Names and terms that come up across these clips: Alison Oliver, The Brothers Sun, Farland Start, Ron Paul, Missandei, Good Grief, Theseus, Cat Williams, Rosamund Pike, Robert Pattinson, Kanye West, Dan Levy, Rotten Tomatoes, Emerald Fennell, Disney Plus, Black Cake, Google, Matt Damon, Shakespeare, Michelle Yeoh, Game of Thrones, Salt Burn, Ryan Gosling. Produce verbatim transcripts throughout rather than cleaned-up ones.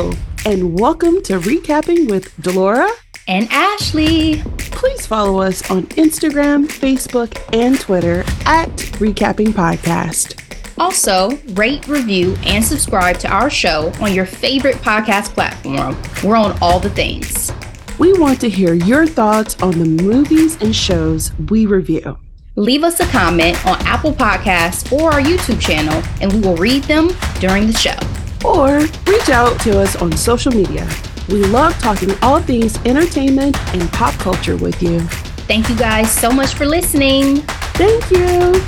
Hello, and welcome to Recapping with Delora and Ashley. Please follow us on Instagram, Facebook, and Twitter at Recapping Podcast. Also, rate, review, and subscribe to our show on your favorite podcast platform. We're on all the things. We want to hear your thoughts on the movies and shows we review. Leave us a comment on Apple Podcasts or our YouTube channel, and we will read them during the show. Or reach out to us on social media. We love talking all things entertainment and pop culture with you. Thank you guys so much for listening. Thank you.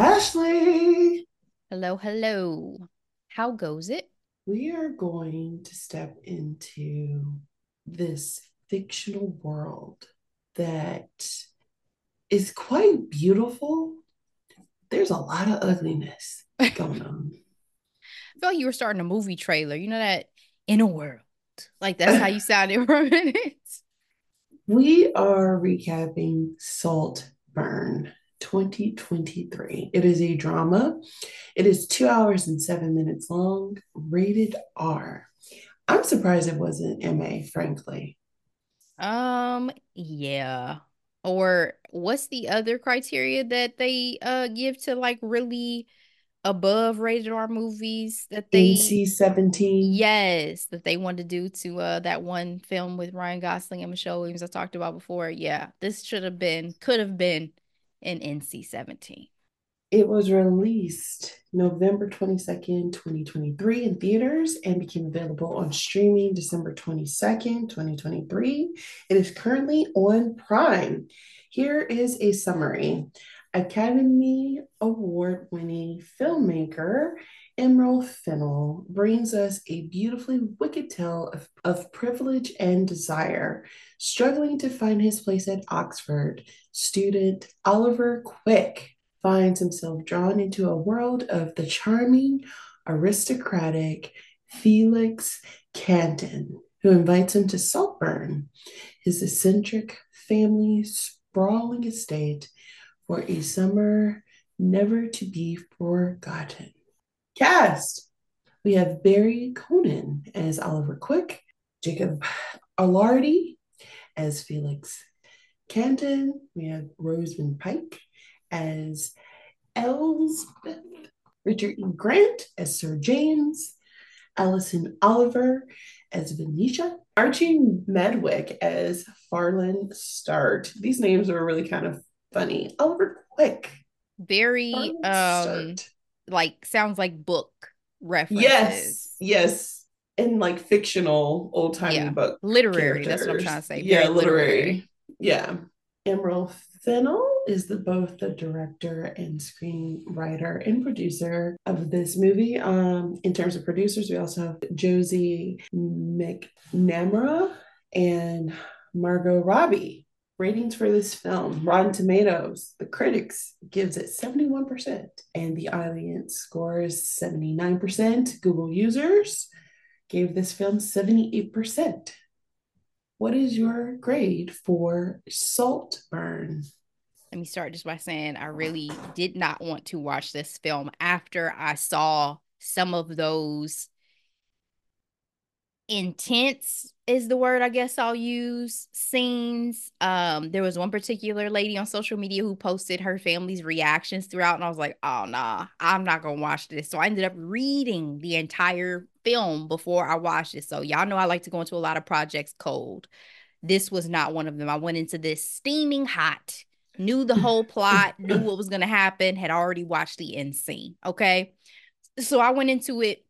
Ashley. Hello, hello. How goes it? We are going to step into this fictional world that is quite beautiful. There's a lot of ugliness going on. I feel like you were starting a movie trailer. You know that inner world. Like that's how you sounded for a minute. We are recapping Salt Burn twenty twenty-three. It is a drama. It is two hours and seven minutes long, rated R. I'm surprised it wasn't M A, frankly. Um, yeah. Or what's the other criteria that they uh give to like really above rated R movies that they N C seventeen? Yes, that they wanted to do to uh that one film with Ryan Gosling and Michelle Williams I talked about before. Yeah, this should have been, could have been an N C seventeen. It was released November twenty-second, twenty twenty-three in theaters and became available on streaming December twenty-second, twenty twenty-three. It is currently on Prime. Here is a summary. Academy Award-winning filmmaker Emerald Fennell brings us a beautifully wicked tale of, of privilege and desire. Struggling to find his place at Oxford, student Oliver Quick finds himself drawn into a world of the charming, aristocratic Felix Canton, who invites him to Saltburn, his eccentric family's sprawling estate, for a summer never to be forgotten. Cast. We have Barry Keoghan as Oliver Quick, Jacob Elordi as Felix Canton. We have Rosamund Pike as Elspeth, Richard E. Grant as Sir James, Alison Oliver as Venetia, Archie Medwick as Farland Start. These names are really kind of funny. Oliver Quick. Very, Farland um, Start. Like, sounds like book references. Yes, yes. And like fictional old-timey yeah. book literary, characters. That's what I'm trying to say. Yeah, very literary. literary. Yeah. Emerald Fennell is the, both the director and screenwriter and producer of this movie. Um, in terms of producers, we also have Josie McNamara and Margot Robbie. Ratings for this film, Rotten Tomatoes, the critics gives it seventy-one percent and the audience scores seventy-nine percent. Google users gave this film seventy-eight percent. What is your grade for Salt Burn? Let me start just by saying I really did not want to watch this film after I saw some of those intense, is the word I guess I'll use, scenes. Um, there was one particular lady on social media who posted her family's reactions throughout, and I was like, oh, nah, I'm not going to watch this. So I ended up reading the entire film before I watched it. So y'all know I like to go into a lot of projects cold. This was not one of them. I went into this steaming hot, knew the whole plot, knew what was going to happen, had already watched the end scene. Okay. So I went into it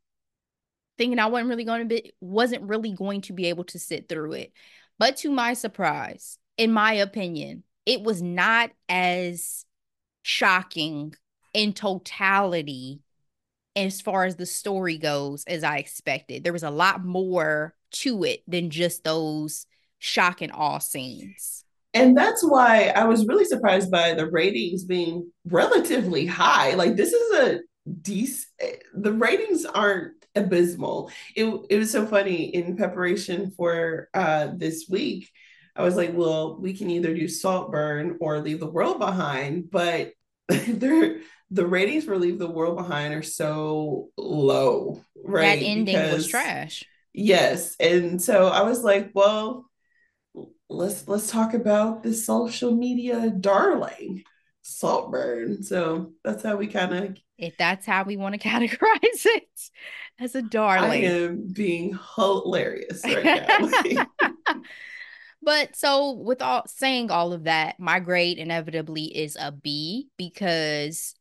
thinking I wasn't really going to be, wasn't really going to be able to sit through it. But to my surprise, in my opinion, it was not as shocking in totality as far as the story goes as I expected. There was a lot more to it than just those shock and awe scenes. And that's why I was really surprised by the ratings being relatively high. Like, this is a decent, the ratings aren't abysmal. It, it was so funny in preparation for uh, this week. I was like, well, we can either do Salt Burn or Leave the World Behind, but they're the ratings for Leave the World Behind are so low, right? That ending because, was trash. Yes. And so I was like, well, let's let's talk about the social media darling, Salt Burn. So that's how we kind of, if that's how we want to categorize it, as a darling. I am being hilarious right now. But so with all saying all of that, my grade inevitably is a B because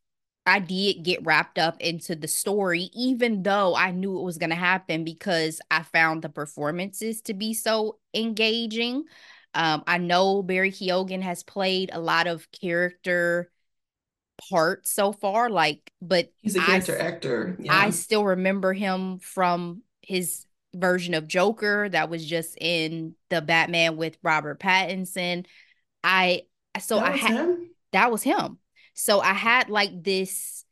I did get wrapped up into the story, even though I knew it was going to happen because I found the performances to be so engaging. Um, I know Barry Keoghan has played a lot of character parts so far, like, but he's a character I, actor. Yeah. I still remember him from his version of Joker that was just in The Batman with Robert Pattinson. I so that I had that was him. So I had like this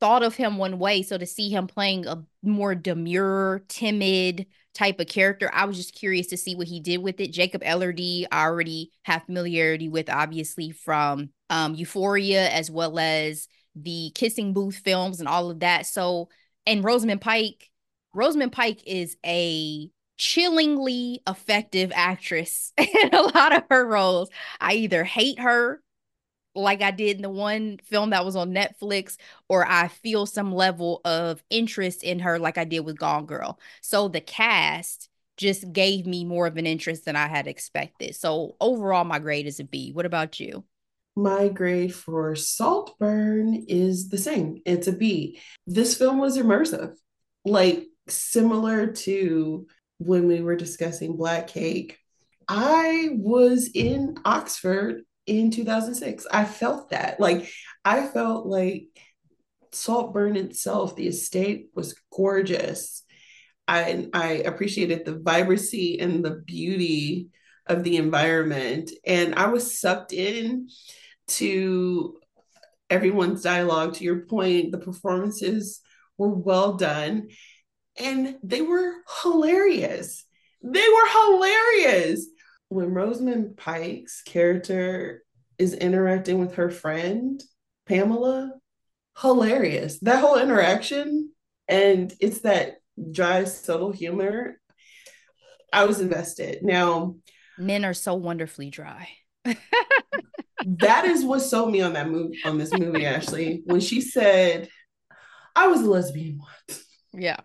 thought of him one way. So to see him playing a more demure, timid type of character, I was just curious to see what he did with it. Jacob Elordi, I already have familiarity with, obviously, from um, Euphoria, as well as the Kissing Booth films and all of that. So, and Rosamund Pike, Rosamund Pike is a chillingly effective actress in a lot of her roles. I either hate her, like I did in the one film that was on Netflix, or I feel some level of interest in her like I did with Gone Girl. So the cast just gave me more of an interest than I had expected. So overall, my grade is a B. What about you? My grade for Saltburn is the same. It's a B. This film was immersive, like similar to when we were discussing Black Cake. I was in Oxford in two thousand six. I felt that. Like, I felt like Saltburn itself, the estate was gorgeous. I, I appreciated the vibrancy and the beauty of the environment. And I was sucked in to everyone's dialogue. To your point, the performances were well done and they were hilarious. They were hilarious. When Rosamund Pike's character is interacting with her friend, Pamela, hilarious. That whole interaction, and it's that dry, subtle humor. I was invested. Now, men are so wonderfully dry. That is what sold me on that movie, on this movie, Ashley. When she said, I was a lesbian once. Yeah.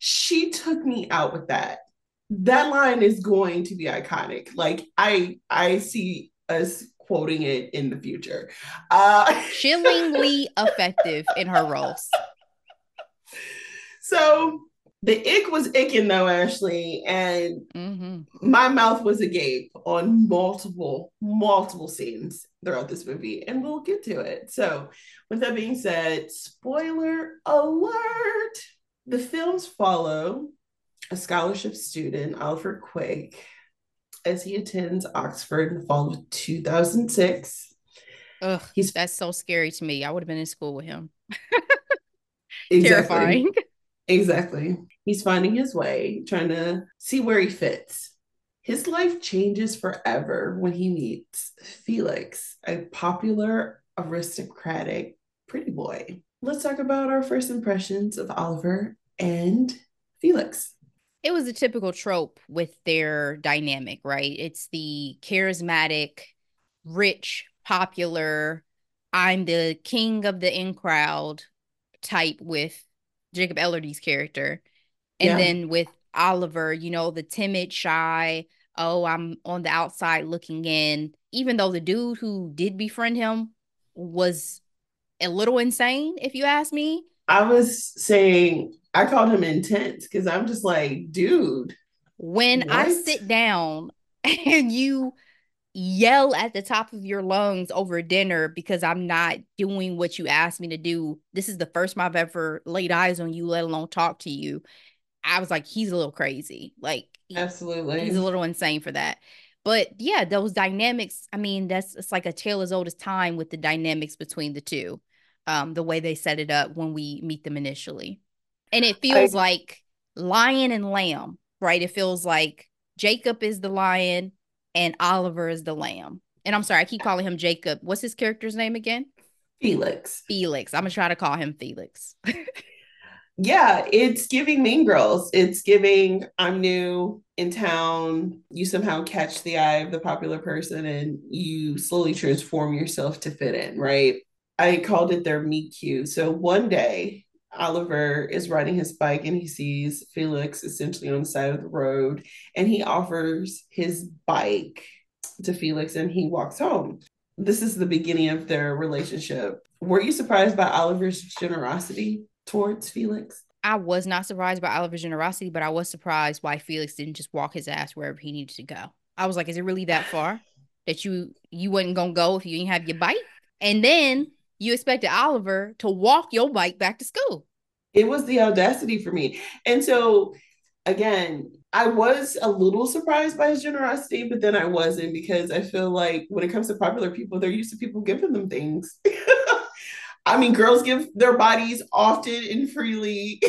She took me out with that. That line is going to be iconic. Like, I I see us quoting it in the future. Uh, Chillingly effective in her roles. So the ick was icking though, Ashley, and mm-hmm. my mouth was agape on multiple, multiple scenes throughout this movie, and we'll get to it. So with that being said, spoiler alert, the films follow a scholarship student, Alfred Quake, as he attends Oxford in the fall of two thousand six. Ugh, he's, that's so scary to me. I would have been in school with him. Exactly. Terrifying. Exactly. He's finding his way, trying to see where he fits. His life changes forever when he meets Felix, a popular, aristocratic, pretty boy. Let's talk about our first impressions of Oliver and Felix. It was a typical trope with their dynamic, right? It's the charismatic, rich, popular, I'm the king of the in crowd type with Jacob Elordi's character. And yeah. then with Oliver, you know, the timid, shy, oh, I'm on the outside looking in, even though the dude who did befriend him was a little insane, if you ask me. I was saying... I called him intense because I'm just like, dude. When what? I sit down and you yell at the top of your lungs over dinner because I'm not doing what you asked me to do, this is the first time I've ever laid eyes on you, let alone talk to you. I was like, he's a little crazy. Like, absolutely, he's a little insane for that. But yeah, those dynamics, I mean, that's it's like a tale as old as time with the dynamics between the two, um, the way they set it up when we meet them initially. And it feels I, like lion and lamb, right? It feels like Jacob is the lion and Oliver is the lamb. And I'm sorry, I keep calling him Jacob. What's his character's name again? Felix. Felix. I'm going to try to call him Felix. Yeah, it's giving Mean Girls. It's giving I'm new in town. You somehow catch the eye of the popular person and you slowly transform yourself to fit in, right? I called it their meet cute. So one day, Oliver is riding his bike and he sees Felix essentially on the side of the road, and he offers his bike to Felix and he walks home. This is the beginning of their relationship. Were you surprised by Oliver's generosity towards Felix? I was not surprised by Oliver's generosity, but I was surprised why Felix didn't just walk his ass wherever he needed to go. I was like, is it really that far that you you wasn't gonna go if you didn't have your bike? And then you expected Oliver to walk your bike back to school. It was the audacity for me. And so again, I was a little surprised by his generosity, but then I wasn't, because I feel like when it comes to popular people, they're used to people giving them things. I mean, girls give their bodies often and freely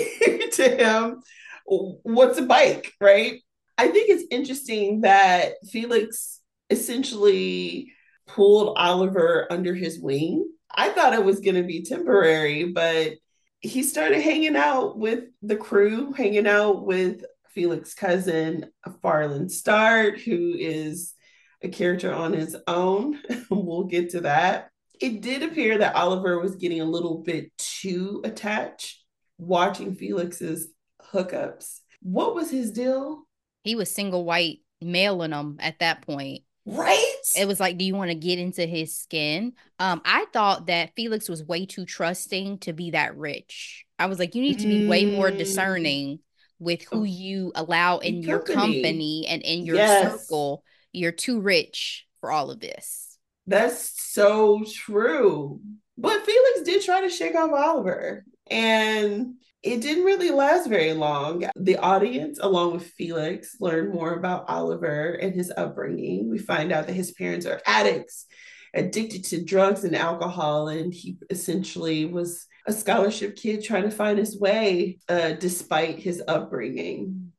to him. What's a bike, right? I think it's interesting that Felix essentially pulled Oliver under his wing. I thought it was going to be temporary, but he started hanging out with the crew, hanging out with Felix's cousin, Farland Start, who is a character on his own. We'll get to that. It did appear that Oliver was getting a little bit too attached watching Felix's hookups. What was his deal? He was single white mailing them at that point. Right? It was like, do you want to get into his skin? Um, I thought that Felix was way too trusting to be that rich. I was like, you need to be mm. way more discerning with who you allow in company. your company and in your yes. circle. You're too rich for all of this. That's so true. But Felix did try to shake off Oliver, and it didn't really last very long. The audience, along with Felix, learned more about Oliver and his upbringing. We find out that his parents are addicts, addicted to drugs and alcohol, and he essentially was a scholarship kid trying to find his way uh, despite his upbringing.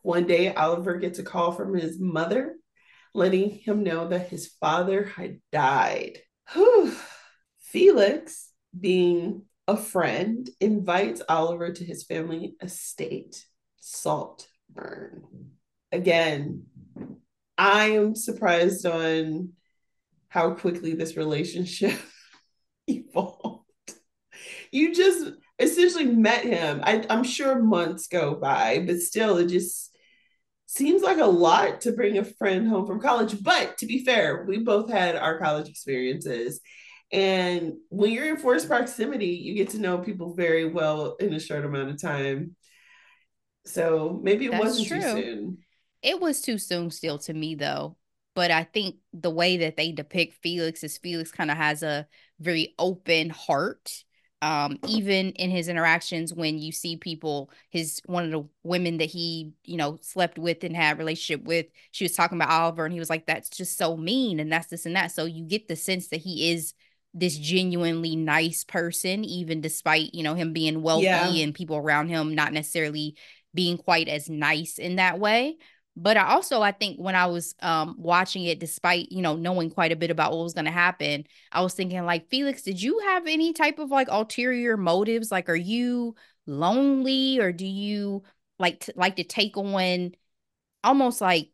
One day, Oliver gets a call from his mother, letting him know that his father had died. Whew. Felix, being a friend, invites Oliver to his family estate, Salt Burn. Again, I am surprised on how quickly this relationship evolved. You just essentially met him. I, I'm sure months go by, but still, it just seems like a lot to bring a friend home from college. But to be fair, we both had our college experiences. And when you're in forced proximity, you get to know people very well in a short amount of time. So maybe it That's wasn't true. too soon. It was too soon still to me, though. But I think the way that they depict Felix is Felix kind of has a very open heart. Um, even in his interactions, when you see people, his one of the women that he, you know, slept with and had a relationship with, she was talking about Oliver and he was like, that's just so mean and that's this and that. So you get the sense that he is this genuinely nice person, even despite, you know, him being wealthy yeah. and people around him not necessarily being quite as nice in that way. But I also, I think when I was um, watching it, despite, you know, knowing quite a bit about what was going to happen, I was thinking like, Felix, did you have any type of like ulterior motives? Like, are you lonely or do you like to, like to take on almost like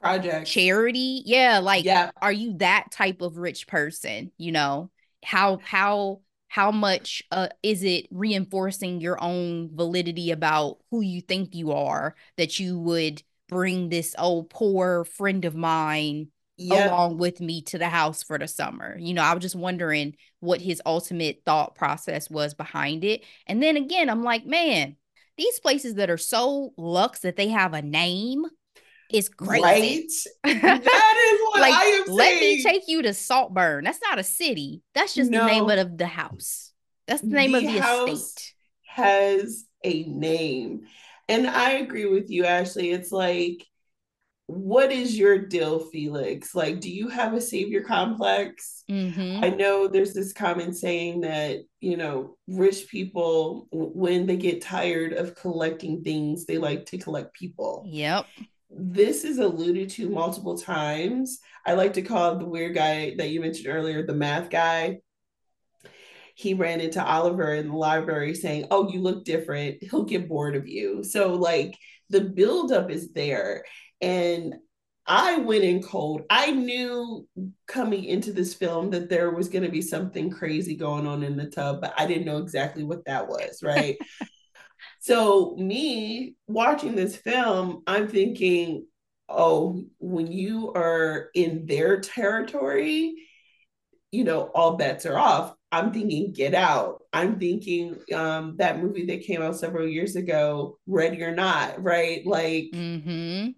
project charity? Yeah. Like, yeah. Are you that type of rich person? You know, how, how, how much uh, is it reinforcing your own validity about who you think you are that you would bring this old poor friend of mine yep. along with me to the house for the summer? You know, I was just wondering what his ultimate thought process was behind it. And then again, I'm like, man, these places that are so luxe that they have a name is crazy. Right? That is what like, I am saying. Let me take you to Salt Burn. That's not a city. That's just no. the name of the house. That's the name the of the house estate. Has a name. And I agree with you, Ashley. It's like, what is your deal, Felix? Like, do you have a savior complex? Mm-hmm. I know there's this common saying that, you know, rich people, when they get tired of collecting things, they like to collect people. Yep. this is alluded to multiple times. I like to call the weird guy that you mentioned earlier, the math guy. He ran into Oliver in the library saying, oh, you look different. He'll get bored of you. So like the buildup is there. And I went in cold. I knew coming into this film that there was going to be something crazy going on in the tub, but I didn't know exactly what that was, right? So me watching this film, I'm thinking, oh, when you are in their territory, you know, all bets are off. I'm thinking Get Out. I'm thinking um, that movie that came out several years ago, Ready or Not, right? Like, mm-hmm.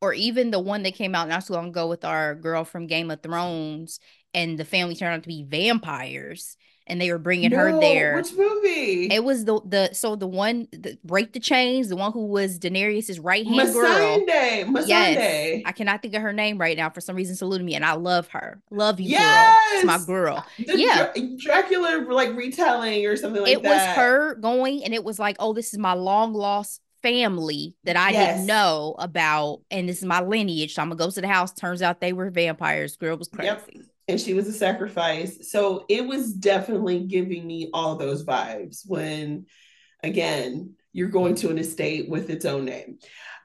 Or even the one that came out not so long ago with our girl from Game of Thrones, and the family turned out to be vampires. And they were bringing no, her there. Which movie? It was the the so the one the Break the Chains, the one who was Daenerys's right hand girl. Missandei. Yes, I cannot think of her name right now. For some reason, saluted me, and I love her. Love you, yes! Girl. It's my girl. The yeah, Dr- Dracula like retelling or something like it that. It was her going, and it was like, oh, this is my long lost family that I yes. didn't know about, and this is my lineage. So I'm gonna go to the house. Turns out they were vampires. Girl was crazy. Yep. And she was a sacrifice. So it was definitely giving me all those vibes when, again, you're going to an estate with its own name.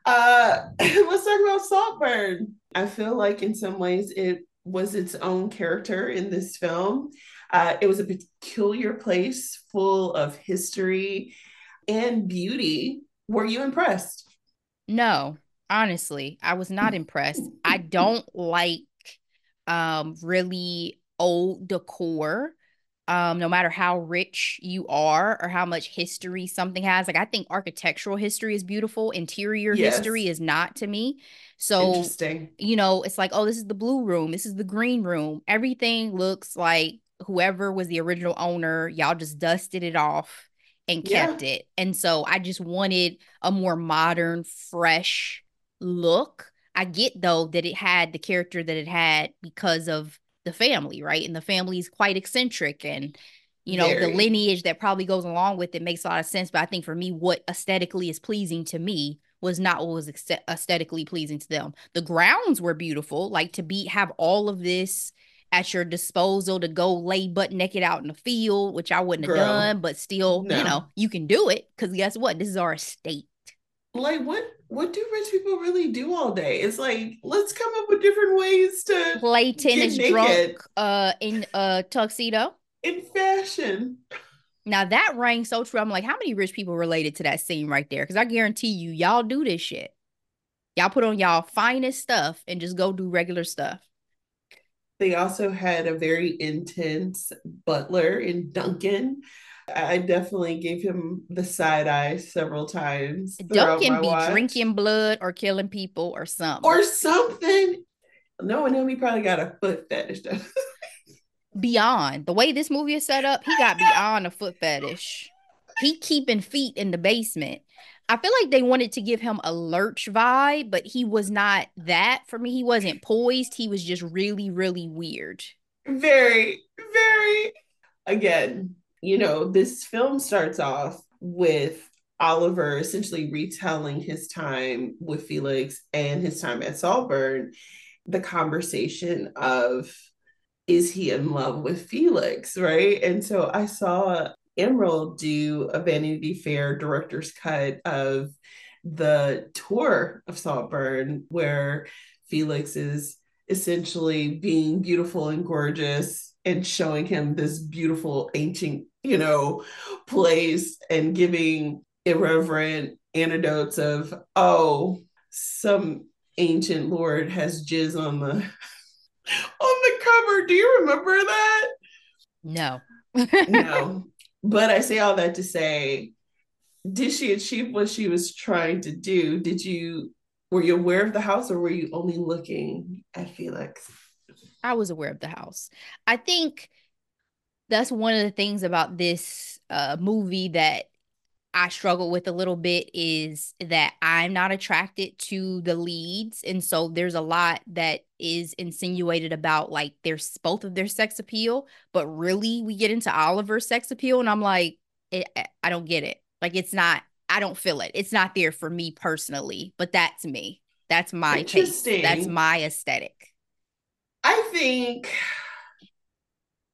Uh, let's talk about Salt Burn. I feel like in some ways it was its own character in this film. Uh, it was a peculiar place full of history and beauty. Were you impressed? No, honestly, I was not impressed. I don't like Um, really old decor, um, no matter how rich you are or how much history something has. Like, I think architectural history is beautiful. Interior yes. history is not to me. So, interesting. You know, it's like, oh, this is the blue room. This is the green room. Everything looks like whoever was the original owner, y'all just dusted it off and kept yeah. it. And so I just wanted a more modern, fresh look. I get, though, that it had the character that it had because of the family, right? And the family is quite eccentric, and, you know, Very. the lineage that probably goes along with it makes a lot of sense. But I think for me, what aesthetically is pleasing to me was not what was aesthetically pleasing to them. The grounds were beautiful, like to be have all of this at your disposal to go lay butt naked out in the field, which I wouldn't Girl. have done, but still, no. you know, you can do it because guess what? This is our estate. Like, what what do rich people really do all day? It's like, let's come up with different ways to play tennis drunk uh in a tuxedo in fashion. Now that rang so true. I'm like, how many rich people related to that scene right there? Because I guarantee you, y'all do this shit. Y'all put on y'all finest stuff and just go do regular stuff. They also had a very intense butler in Duncan. I definitely gave him the side eye several times. Duncan be watch. drinking blood or killing people or something. Or something. No one knew he probably got a foot fetish. Beyond. The way this movie is set up, he got beyond a foot fetish. He keeping feet in the basement. I feel like they wanted to give him a Lurch vibe, but he was not that. For me, he wasn't poised. He was just really, really weird. Very, very. Again, you know, this film starts off with Oliver essentially retelling his time with Felix and his time at Salt Burn. The conversation of, is he in love with Felix, right? And so I saw Emerald do a Vanity Fair director's cut of the tour of Salt Burn, where Felix is essentially being beautiful and gorgeous and showing him this beautiful ancient, you know, place, and giving irreverent anecdotes of, oh, some ancient lord has jizz on the on the cover. Do you remember that? No. No. But I say all that to say, did she achieve what she was trying to do? Did you, were you aware of the house, or were you only looking at Felix? I was aware of the house. I think that's one of the things about this uh, movie that I struggle with a little bit, is that I'm not attracted to the leads. And so there's a lot that is insinuated about like their, both of their sex appeal, but really we get into Oliver's sex appeal and I'm like, it, I don't get it. Like, it's not, I don't feel it. It's not there for me personally, but that's me. That's my taste. That's my aesthetic. I think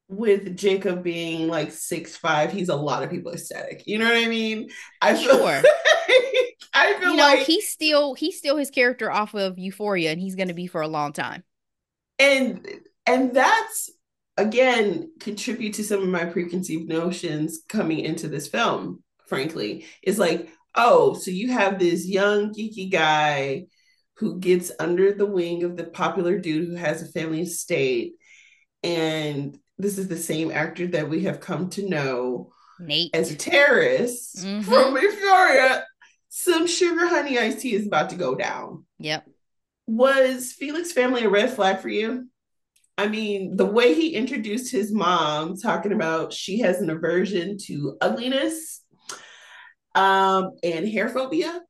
with Jacob being like six five, he's a lot of people's aesthetic. You know what I mean? I feel sure. Like, I feel you know, like he's still he's still his character off of Euphoria, and he's going to be for a long time. And and that's again contribute to some of my preconceived notions coming into this film. Frankly, is like, oh, so you have this young geeky guy who gets under the wing of the popular dude who has a family estate, and this is the same actor that we have come to know, Nate, as a terrorist mm-hmm. from Euphoria. Some sugar honey iced tea is about to go down. Yep. Was Felix's family a red flag for you? I mean, the way he introduced his mom, talking about she has an aversion to ugliness um, and hair phobia.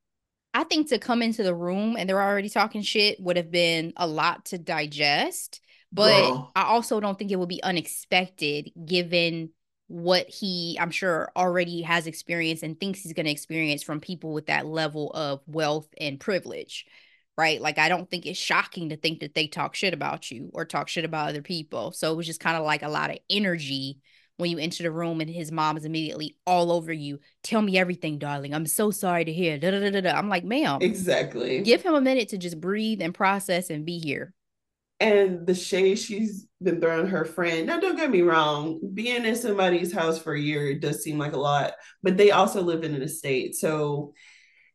I think to come into the room and they're already talking shit would have been a lot to digest. But Girl. I also don't think it would be unexpected given what he, I'm sure, already has experienced and thinks he's going to experience from people with that level of wealth and privilege, right? Like, I don't think it's shocking to think that they talk shit about you or talk shit about other people. So it was just kind of like a lot of energy when you enter the room and his mom is immediately all over you. Tell me everything, darling. I'm so sorry to hear. Da, da, da, da, da. I'm like, ma'am. Exactly. Give him a minute to just breathe and process and be here. And the shade she's been throwing her friend. Now, don't get me wrong. Being in somebody's house for a year, it does seem like a lot. But they also live in an estate. So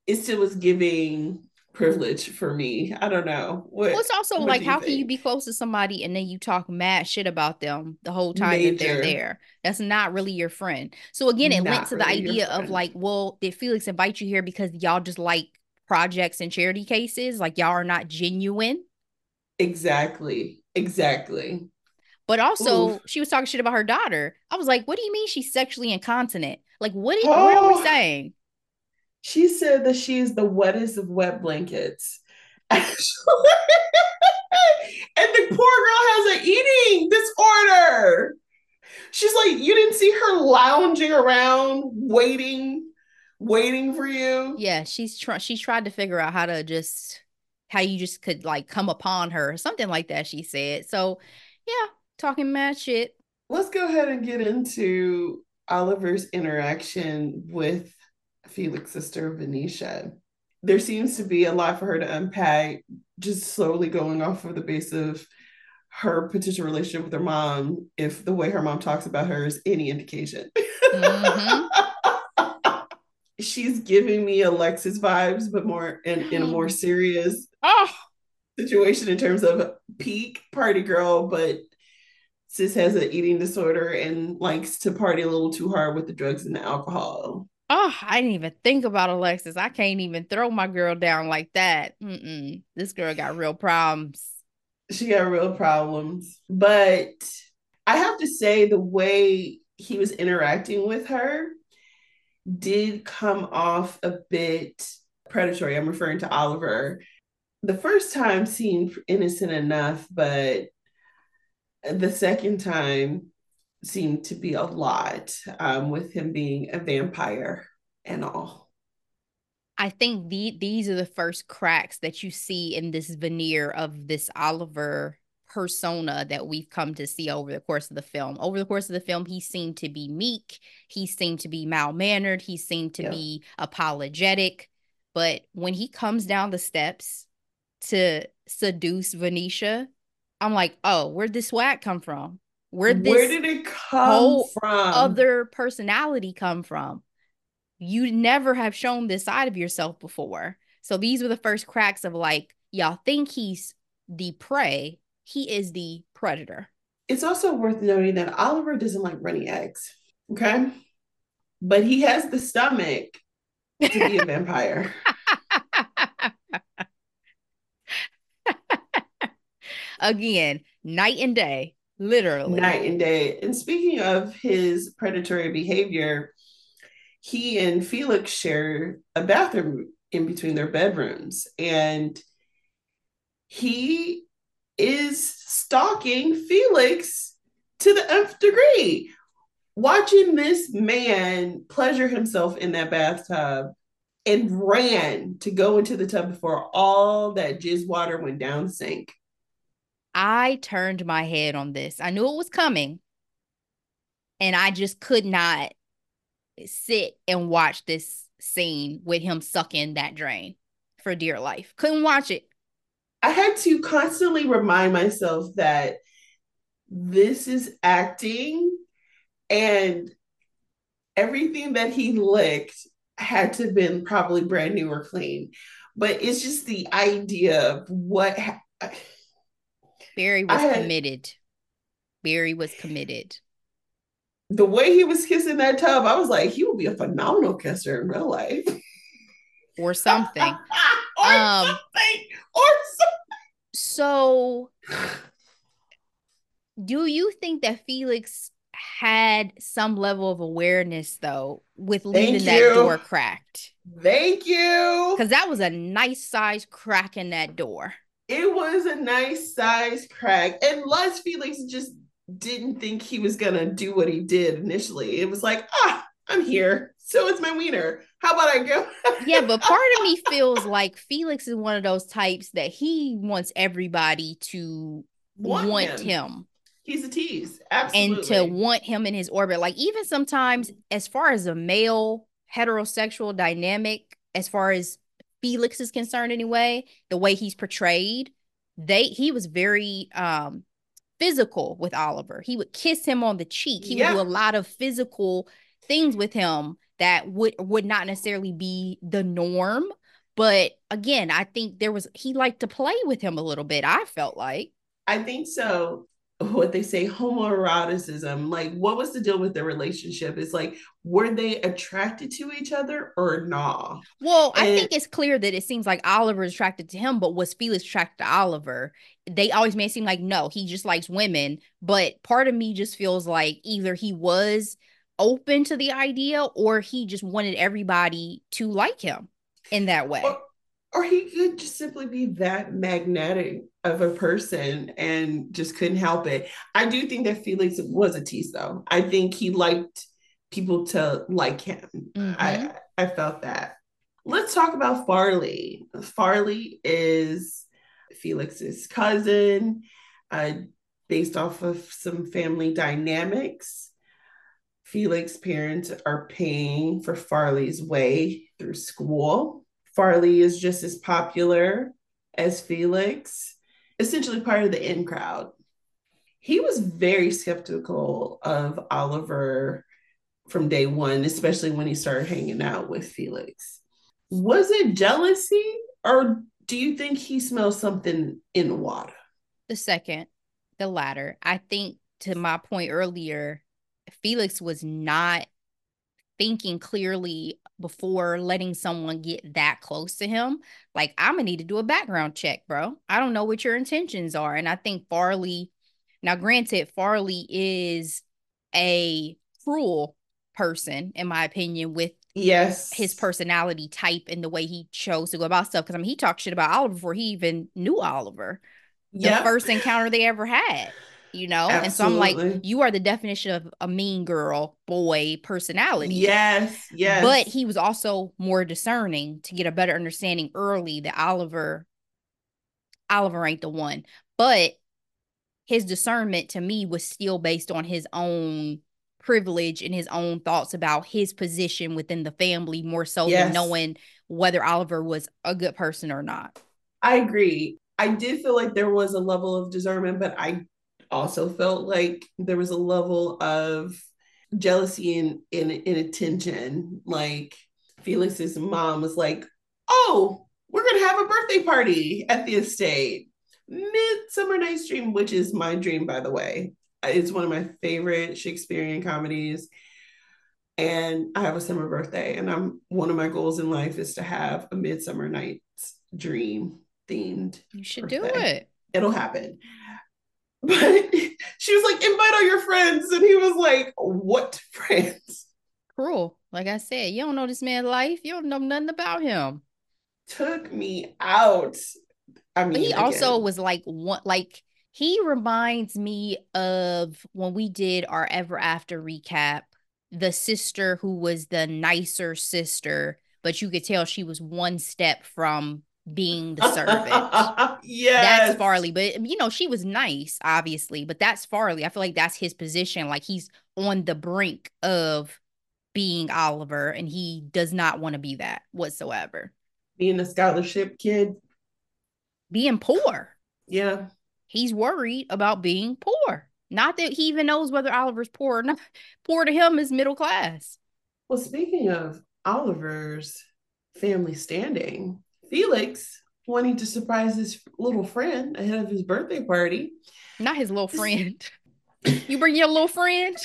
it still was giving privilege for me. I don't know. What, well, it's also like, how think? Can you be close to somebody and then you talk mad shit about them the whole time Major. that they're there? That's not really your friend. So again, it not went to really the idea of like, well, did Felix invite you here because y'all just like projects and charity cases? Like, y'all are not genuine. Exactly. Exactly. But also, Oof. she was talking shit about her daughter. I was like, what do you mean she's sexually incontinent? Like, what, is, oh. what are we saying? She said that she is the wettest of wet blankets. And the poor girl has an eating disorder. She's like, you didn't see her lounging around, waiting, waiting for you. Yeah, she's trying. She tried to figure out how to just, how you just could like come upon her or something like that, she said. So yeah, talking mad shit. Let's go ahead and get into Oliver's interaction with Felix's sister, Venetia. There seems to be a lot for her to unpack, just slowly going off of the base of her potential relationship with her mom, if the way her mom talks about her is any indication. Mm-hmm. She's giving me Alexis vibes, but more in, in a more serious oh. situation in terms of peak party girl, but sis has an eating disorder and likes to party a little too hard with the drugs and the alcohol. Oh, I didn't even think about Alexis. I can't even throw my girl down like that. Mm-mm. This girl got real problems. She got real problems. But I have to say, the way he was interacting with her did come off a bit predatory. I'm referring to Oliver. The first time seemed innocent enough, but the second time seemed to be a lot, um, with him being a vampire and all. I think the, these are the first cracks that you see in this veneer of this Oliver persona that we've come to see over the course of the film. Over the course of the film, he seemed to be meek. He seemed to be mild-mannered. He seemed to yeah. be apologetic. But when he comes down the steps to seduce Venetia, I'm like, oh, where'd this swag come from? Where, this Where did it come whole from? Other personality come from? You never have shown this side of yourself before. So these were the first cracks of like, y'all think he's the prey. He is the predator. It's also worth noting that Oliver doesn't like runny eggs. Okay. But he has the stomach to be a vampire. Again, night and day. Literally. Night and day. And speaking of his predatory behavior, he and Felix share a bathroom in between their bedrooms. And he is stalking Felix to the nth degree. Watching this man pleasure himself in that bathtub and ran to go into the tub before all that jizz water went down the sink. I turned my head on this. I knew it was coming, and I just could not sit and watch this scene with him sucking that drain for dear life. Couldn't watch it. I had to constantly remind myself that this is acting, and everything that he licked had to have been probably brand new or clean. But it's just the idea of what... Ha- Barry was had, committed. Barry was committed. The way he was kissing that tub, I was like, he would be a phenomenal kisser in real life. Or something. or um, something. Or something. So... Do you think that Felix had some level of awareness, though, with leaving that door cracked? Thank you. Because that was a nice size crack in that door. It was a nice size crack. Unless Felix just didn't think he was going to do what he did initially. It was like, ah, I'm here. So it's my wiener. How about I go? Yeah, but part of me feels like Felix is one of those types that he wants everybody to want, want him. him. He's a tease. Absolutely. And to want him in his orbit. Like, even sometimes, as far as a male heterosexual dynamic, as far as Felix is concerned anyway, the way he's portrayed, they he was very um, physical with Oliver. He would kiss him on the cheek. He yeah. would do a lot of physical things with him that would, would not necessarily be the norm. But again, I think there was, he liked to play with him a little bit, I felt like. I think so. What they say, homoeroticism. Like, what was the deal with their relationship? It's like, were they attracted to each other or not? Well, and I think it's clear that it seems like Oliver is attracted to him, but was Felix attracted to Oliver? They always made it seem like, no, he just likes women. But part of me just feels like either he was open to the idea or he just wanted everybody to like him in that way. Or, or he could just simply be that magnetic of a person and just couldn't help it. I do think that Felix was a tease, though. I think he liked people to like him. Mm-hmm. I, I felt that. Let's talk about Farley. Farley is Felix's cousin, uh, based off of some family dynamics. Felix's parents are paying for Farley's way through school. Farley is just as popular as Felix, essentially part of the in crowd. He was very skeptical of Oliver from day one, especially when he started hanging out with Felix. Was it jealousy, or do you think he smelled something in the water? The second, the latter. I think, to my point earlier, Felix was not thinking clearly before letting someone get that close to him. Like, I'm gonna need to do a background check, bro. I don't know what your intentions are. And I think Farley, now granted, Farley is a cruel person, in my opinion, with yes his personality type and the way he chose to go about stuff. Because I mean, he talked shit about Oliver before he even knew Oliver. Yep. The first encounter they ever had. You know, absolutely. And so I'm like, you are the definition of a mean girl, boy personality. Yes, yes. But he was also more discerning to get a better understanding early that Oliver, Oliver ain't the one. But his discernment to me was still based on his own privilege and his own thoughts about his position within the family, more so yes. than knowing whether Oliver was a good person or not. I agree. I did feel like there was a level of discernment, but I also felt like there was a level of jealousy and in, in, in attention. Like, Felix's mom was like, oh, we're going to have a birthday party at the estate. Midsummer Night's Dream, which is my dream, by the way. It's one of my favorite Shakespearean comedies. And I have a summer birthday. And I'm one of my goals in life is to have a Midsummer Night's Dream themed. You should birthday. do it. It'll happen. But she was like, invite all your friends. And he was like, what friends? Cruel. Like I said, you don't know this man's life. You don't know nothing about him. Took me out. I mean, but he again. also was like, one, like, he reminds me of when we did our Ever After recap, the sister who was the nicer sister but you could tell she was one step from being the servant. Yes. That's Farley. But, you know, she was nice, obviously, but that's Farley. I feel like that's his position. Like, he's on the brink of being Oliver, and he does not want to be that whatsoever. Being a scholarship kid. Being poor. Yeah. He's worried about being poor. Not that he even knows whether Oliver's poor or not. Poor to him is middle class. Well, speaking of Oliver's family standing, Felix, wanting to surprise his little friend ahead of his birthday party. Not his little friend. You bring your little friend?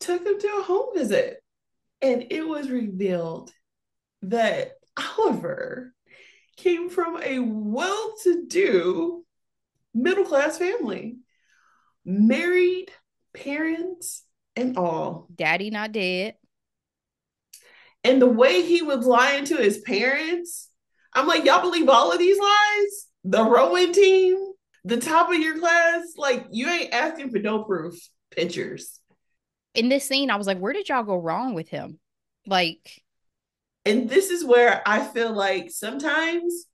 Took him to a home visit. And it was revealed that Oliver came from a well-to-do middle-class family. Married, parents, and all. Daddy not dead. And the way he was lying to his parents, I'm like, y'all believe all of these lies? The rowing team? The top of your class? Like, you ain't asking for no proof. Pictures. In this scene, I was like, where did y'all go wrong with him? Like... And this is where I feel like sometimes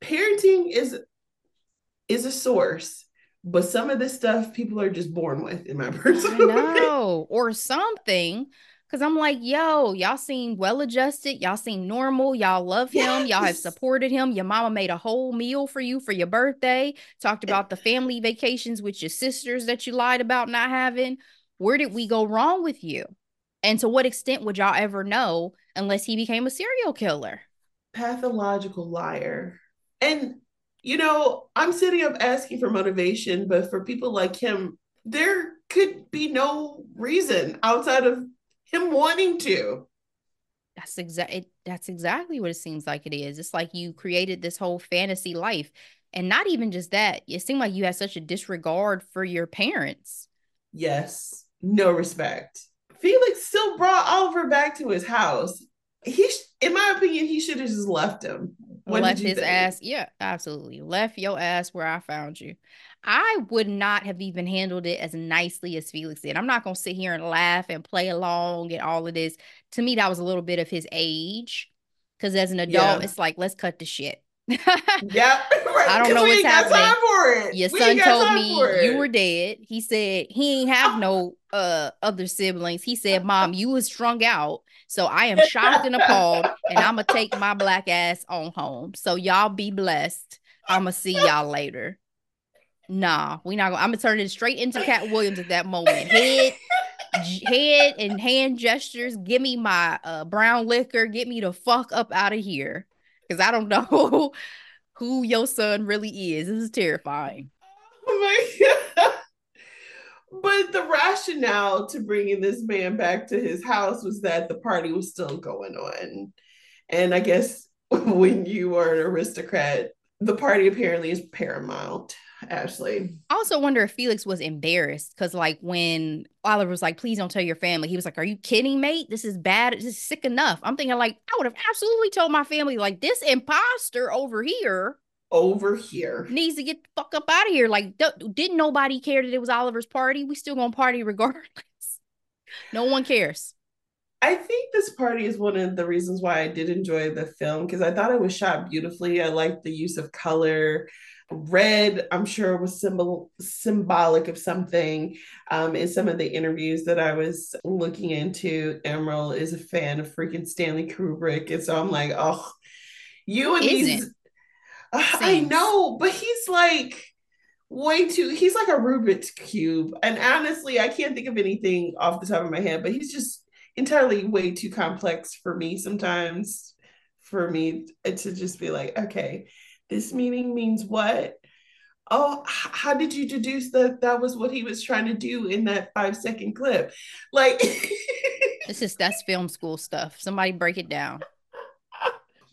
parenting is, is a source, but some of this stuff people are just born with, in my personal I know, opinion. Or something. Because I'm like, yo, y'all seem well-adjusted. Y'all seem normal. Y'all love him. Yes. Y'all have supported him. Your mama made a whole meal for you for your birthday. Talked about the family vacations with your sisters that you lied about not having. Where did we go wrong with you? And to what extent would y'all ever know unless he became a serial killer? Pathological liar. And, you know, I'm sitting up asking for motivation, but for people like him, there could be no reason outside of him wanting to. That's, exa- that's exactly what it seems like it is. It's like you created this whole fantasy life. And not even just that. It seemed like you had such a disregard for your parents. Yes. No respect. Felix still brought Oliver back to his house. He, sh- in my opinion, he should have just left him. What left his think? ass. Yeah, absolutely. Left your ass where I found you. I would not have even handled it as nicely as Felix did. I'm not going to sit here and laugh and play along and all of this. To me, that was a little bit of his age. Because as an adult, yeah. It's like, let's cut the shit. Yep. Right. I don't know what's happening for it. Your we son told me you were dead. He said he ain't have no uh other siblings. He said, Mom, you was strung out, so I am shocked and appalled, and I'm gonna take my black ass on home, so y'all be blessed. I'm gonna see y'all later. Nah, we not gonna. I'm gonna turn it straight into Cat Williams at that moment. Head head and hand gestures. Give me my uh brown liquor. Get me the fuck up out of here. Because I don't know who your son really is. This is terrifying. Oh my God. But the rationale to bringing this man back to his house was that the party was still going on. And I guess when you are an aristocrat, the party apparently is paramount, Ashley. I also wonder if Felix was embarrassed because, like, when Oliver was like, please don't tell your family, he was like, are you kidding, mate? This is bad. This is sick enough. I'm thinking, like, I would have absolutely told my family, like, this imposter over here over here needs to get the fuck up out of here. Like, th- didn't nobody care that it was Oliver's party? We still gonna party regardless. No one cares. I think this party is one of the reasons why I did enjoy the film, because I thought it was shot beautifully. I liked the use of color. Red, I'm sure, was symbol symbolic of something. Um, in some of the interviews that I was looking into, Emerald is a fan of freaking Stanley Kubrick. And so I'm like, oh, you and these... Uh, I know, but he's like... way too he's like a Rubik's Cube, and honestly I can't think of anything off the top of my head, but he's just entirely way too complex for me sometimes for me to just be like, okay, this meaning means what? Oh, how did you deduce that that was what he was trying to do in that five second clip? Like, this is that's film school stuff. Somebody break it down.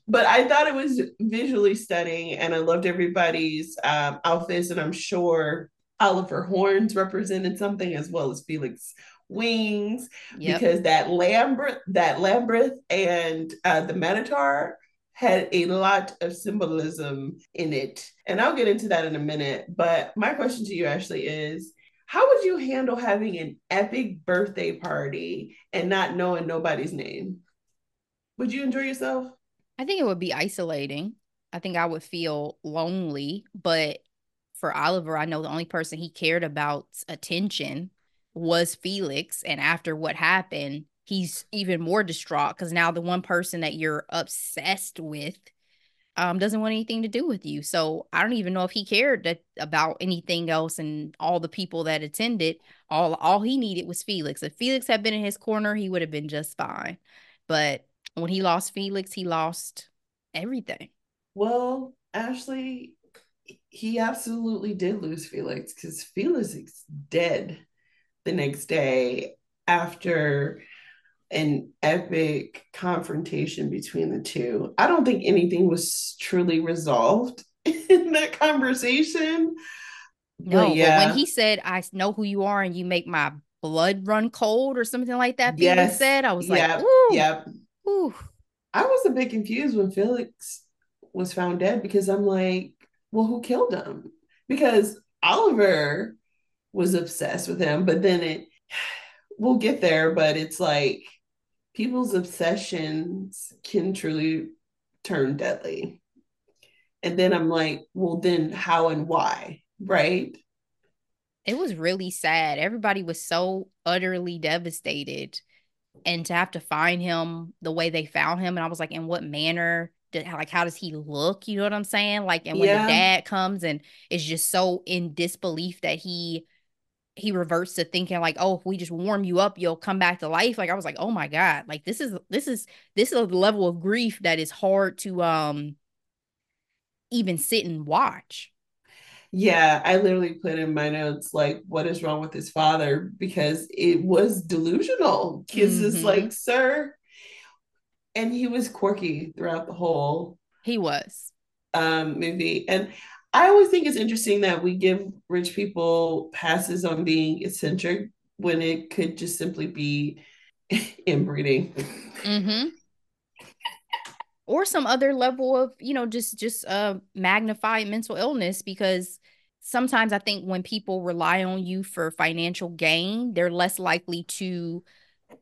But I thought it was visually stunning, and I loved everybody's um, outfits, and I'm sure Oliver Horns represented something as well as Felix Wings, yep. Because that Lambert, that Lambeth and uh, the Minotaur had a lot of symbolism in it. And I'll get into that in a minute. But my question to you, Ashley, is How would you handle having an epic birthday party and not knowing nobody's name? Would you enjoy yourself? I think it would be isolating. I think I would feel lonely, but for Oliver, I know the only person he cared about's attention was Felix. And after what happened, he's even more distraught because now the one person that you're obsessed with um, doesn't want anything to do with you. So I don't even know if he cared that, about anything else and all the people that attended. All, all he needed was Felix. If Felix had been in his corner, he would have been just fine. But when he lost Felix, he lost everything. Well, Ashley, he absolutely did lose Felix because Felix is dead the next day after an epic confrontation between the two. I don't think anything was truly resolved in that conversation. No, but, yeah. but when he said, I know who you are and you make my blood run cold or something like that, Felix yes. said, I was yep. like, ooh. Yep. Ooh. I was a bit confused when Felix was found dead because I'm like, well, who killed him? Because Oliver was obsessed with him, but then it, we'll get there, but it's like people's obsessions can truly turn deadly. And then I'm like, well, then how and why, right? It was really sad. Everybody was so utterly devastated. And to have to find him the way they found him, and I was like, in what manner? Did, like, how does he look? You know what I'm saying? Like, and when yeah. the dad comes and is just so in disbelief that he he reverts to thinking like, oh, if we just warm you up, you'll come back to life. Like, I was like, oh my God, like this is this is this is a level of grief that is hard to um even sit and watch. Yeah, I literally put in my notes, like, what is wrong with his father? Because it was delusional. Kids mm-hmm. is like, sir. And he was quirky throughout the whole he was. Um, movie. And I always think it's interesting that we give rich people passes on being eccentric when it could just simply be inbreeding. Mm-hmm. Or some other level of, you know, just just uh, magnified mental illness, because sometimes I think when people rely on you for financial gain, they're less likely to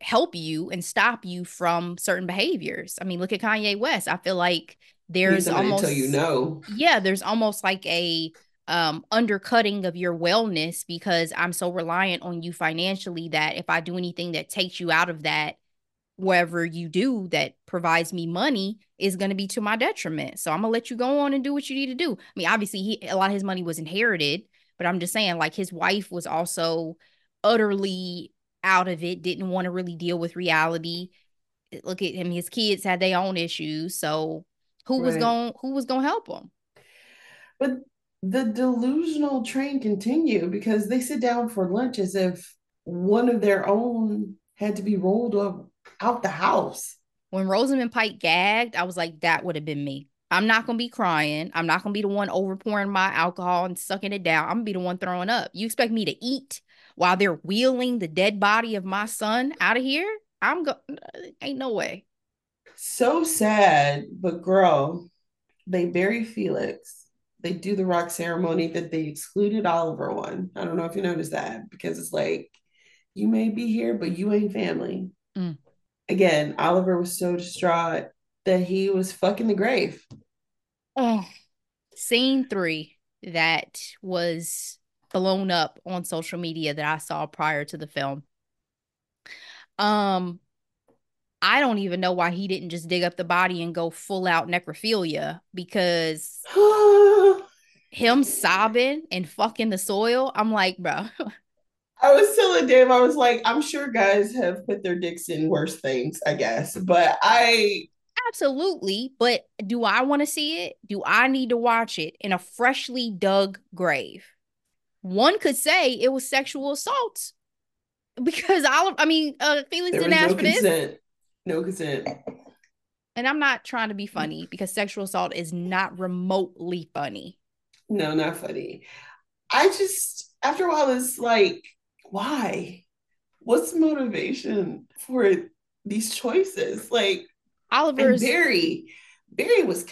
help you and stop you from certain behaviors. I mean, look at Kanye West. I feel like there's almost until you know. Yeah, there's almost like a um, undercutting of your wellness because I'm so reliant on you financially that if I do anything that takes you out of that, whatever you do that provides me money is going to be to my detriment. So I'm going to let you go on and do what you need to do. I mean, obviously, he, a lot of his money was inherited, but I'm just saying, like, his wife was also utterly out of it, didn't want to really deal with reality. Look at him. His kids had their own issues. So who right. was going, who was going to help him? But the delusional train continued because they sit down for lunch as if one of their own had to be rolled up out the house. When Rosamund Pike gagged, I was like, that would have been me. I'm not gonna be crying. I'm not gonna be the one over pouring my alcohol and sucking it down. I'm gonna be the one throwing up. You expect me to eat while they're wheeling the dead body of my son out of here? I'm go ain't no way. So sad. But girl, they bury Felix. They do the rock ceremony that they excluded Oliver on. I don't know if you noticed that, because it's like, you may be here, but you ain't family. Mm. Again, Oliver was so distraught that he was fucking the grave. Oh, scene three that was blown up on social media that I saw prior to the film. Um, I don't even know why he didn't just dig up the body and go full out necrophilia, because him sobbing and fucking the soil, I'm like, bro. I was telling Dave, I was like, I'm sure guys have put their dicks in worse things, I guess. But I... Absolutely. But do I want to see it? Do I need to watch it in a freshly dug grave? One could say it was sexual assault. Because, I, I mean, uh, Felix there didn't ask no for consent. This. No consent. And I'm not trying to be funny, because sexual assault is not remotely funny. No, not funny. I just, after a while, it's like... Why? What's the motivation for these choices? Like, Oliver's Barry. Barry was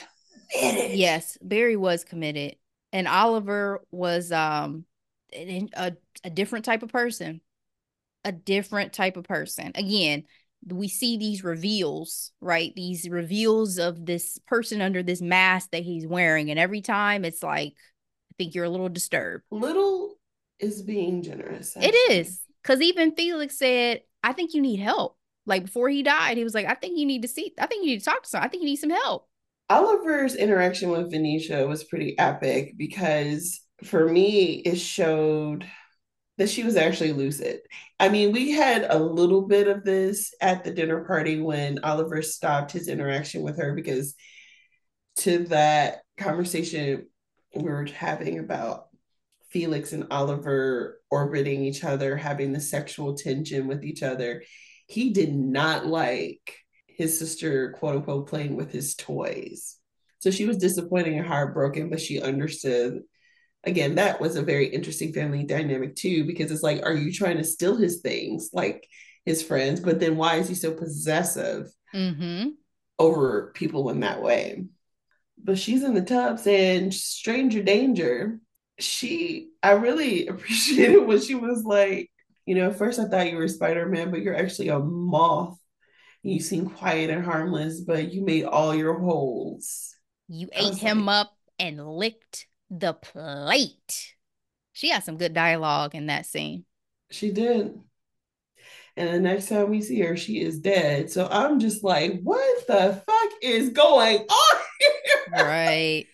committed. Yes, Barry was committed. And Oliver was um a, a, a different type of person. A different type of person. Again, we see these reveals, right? These reveals of this person under this mask that he's wearing. And every time it's like, I think you're a little disturbed. Little is being generous. Actually. It is. Because even Felix said, I think you need help. Like before he died, he was like, I think you need to see, I think you need to talk to someone. I think you need some help. Oliver's interaction with Venetia was pretty epic because for me, it showed that she was actually lucid. I mean, we had a little bit of this at the dinner party when Oliver stopped his interaction with her, because to that conversation we were having about Felix and Oliver orbiting each other, having the sexual tension with each other, he did not like his sister, quote unquote, playing with his toys. So she was disappointed and heartbroken, but she understood. Again, that was a very interesting family dynamic too, because it's like, are you trying to steal his things, like his friends? But then why is he so possessive mm-hmm. over people in that way? But she's in the tub saying, stranger danger. She, I really appreciated when she was like, you know, first I thought you were Spider-Man, but you're actually a moth. You seem quiet and harmless, but you made all your holes. You ate him like, up and licked the plate. She had some good dialogue in that scene. She did. And the next time we see her, she is dead. So I'm just like, what the fuck is going on here? Right.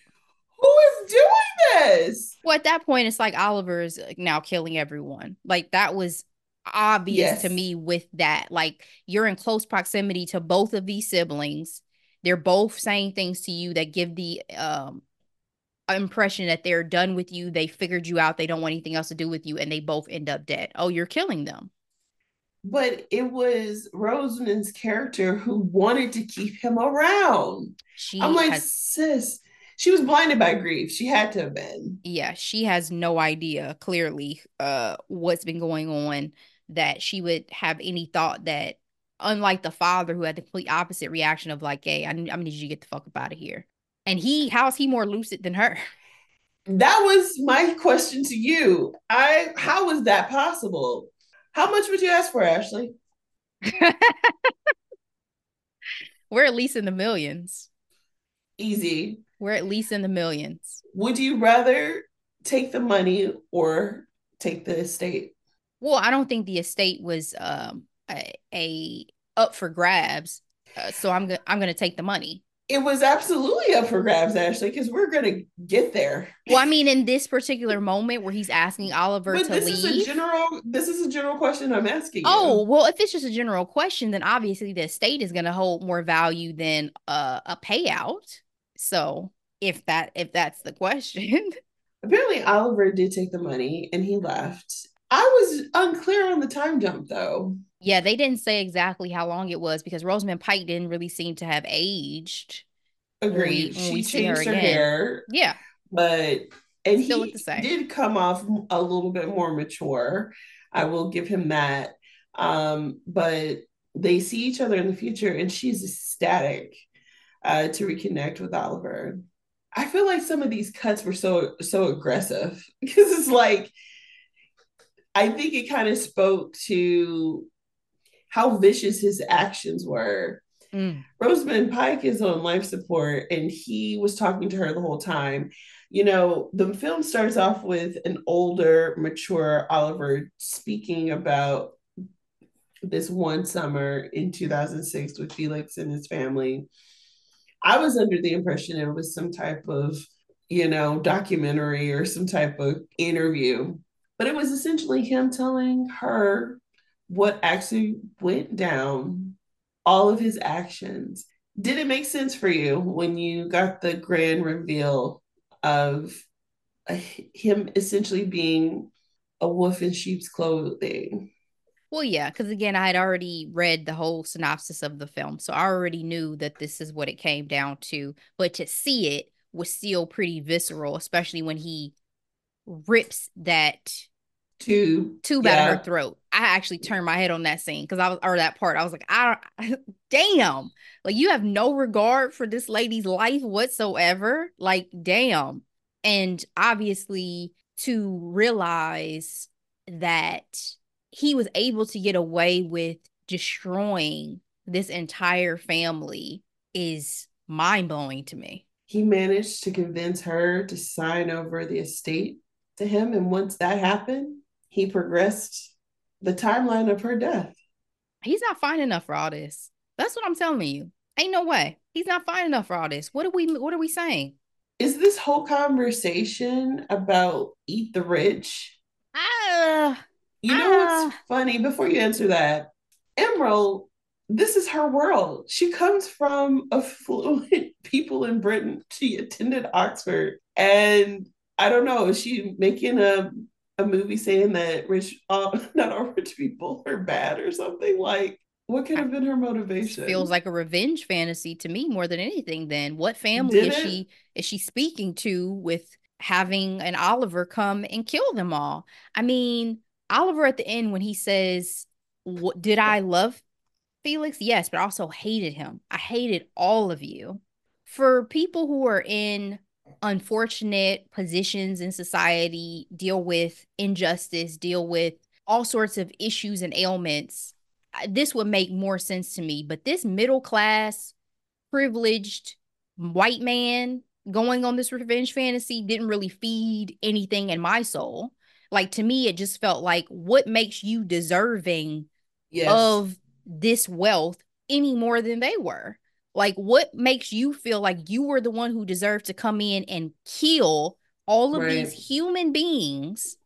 Who is doing this? Well, at that point, it's like Oliver is now killing everyone. Like, that was obvious yes. to me with that. Like, you're in close proximity to both of these siblings. They're both saying things to you that give the um impression that they're done with you. They figured you out. They don't want anything else to do with you. And they both end up dead. Oh, you're killing them. But it was Rosamund's character who wanted to keep him around. She I'm like, has- sis... She was blinded by grief. She had to have been. Yeah, she has no idea, clearly, uh, what's been going on, that she would have any thought that, unlike the father who had the complete opposite reaction of like, hey, I, I need you to get the fuck up out of here. And he, how is he more lucid than her? That was my question to you. I, how was that possible? How much would you ask for, Ashley? We're at least in the millions. Easy. We're at least in the millions. Would you rather take the money or take the estate? Well, I don't think the estate was um, a, a up for grabs, uh, so I'm go- I'm going to take the money. It was absolutely up for grabs, Ashley, because we're going to get there. Well, I mean, in this particular moment where he's asking Oliver but to this leave, is a general. This is a general question I'm asking. Oh, you. Well, if it's just a general question, then obviously the estate is going to hold more value than uh, a payout. So if that if that's the question. Apparently Oliver did take the money and he left. I was unclear on the time jump though. Yeah, they didn't say exactly how long it was because Rosamund Pike didn't really seem to have aged. Agreed. When we, when we she changed her, her hair. Yeah. But and still he did come off a little bit more mature. I will give him that. Um, but they see each other in the future and she's ecstatic. Uh, to reconnect with Oliver. I feel like some of these cuts were so so aggressive because it's like, I think it kind of spoke to how vicious his actions were. Mm. Rosamund Pike is on life support and he was talking to her the whole time. You know, the film starts off with an older, mature Oliver speaking about this one summer in two thousand six with Felix and his family. I was under the impression it was some type of, you know, documentary or some type of interview, but it was essentially him telling her what actually went down, all of his actions. Did it make sense for you when you got the grand reveal of uh, him essentially being a wolf in sheep's clothing? Well, yeah, because again, I had already read the whole synopsis of the film, so I already knew that this is what it came down to. But to see it was still pretty visceral, especially when he rips that tube, tube yeah. out of her throat. I actually turned my head on that scene because I was, or that part, I was like, I don't, damn, like you have no regard for this lady's life whatsoever. Like, damn. And obviously, to realize that he was able to get away with destroying this entire family is mind-blowing to me. He managed to convince her to sign over the estate to him, and once that happened, he progressed the timeline of her death. He's not fine enough for all this. That's what I'm telling you. Ain't no way. He's not fine enough for all this. What are we, what are we saying? Is this whole conversation about eat the rich? Uh, you know uh, what's funny? Before you answer that, Emerald, this is her world. She comes from affluent people in Britain. She attended Oxford. And I don't know, is she making a, a movie saying that rich, uh, not all rich people are bad or something? Like, what could have been her motivation? It feels like a revenge fantasy to me more than anything. Then what family Did is it? she is she speaking to with having an Oliver come and kill them all? I mean, Oliver at the end when he says, "What did I love Felix? Yes, but I also hated him. I hated all of you." For people who are in unfortunate positions in society, deal with injustice, deal with all sorts of issues and ailments, this would make more sense to me. But this middle class, privileged white man going on this revenge fantasy didn't really feed anything in my soul. Like, to me, it just felt like, what makes you deserving yes. of this wealth any more than they were? Like, what makes you feel like you were the one who deserved to come in and kill all of right. these human beings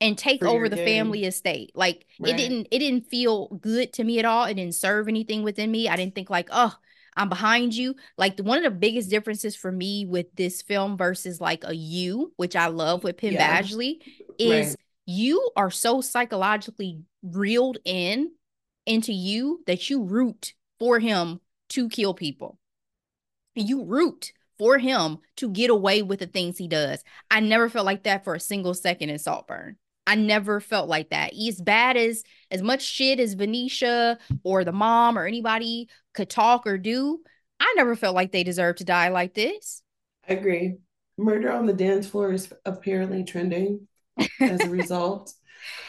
and take For over the game. family estate? Like, right. it didn't it didn't feel good to me at all. It didn't serve anything within me. I didn't think like, oh, I'm behind you. Like, the, one of the biggest differences for me with this film versus like a You, which I love with Penn yeah. Badgley, is right. you are so psychologically reeled in into You that you root for him to kill people. You root for him to get away with the things he does. I never felt like that for a single second in Salt Burn. I never felt like that. As bad as, as much shit as Venetia or the mom or anybody could talk or do, I never felt like they deserved to die like this. I agree. Murder on the dance floor is apparently trending as a result.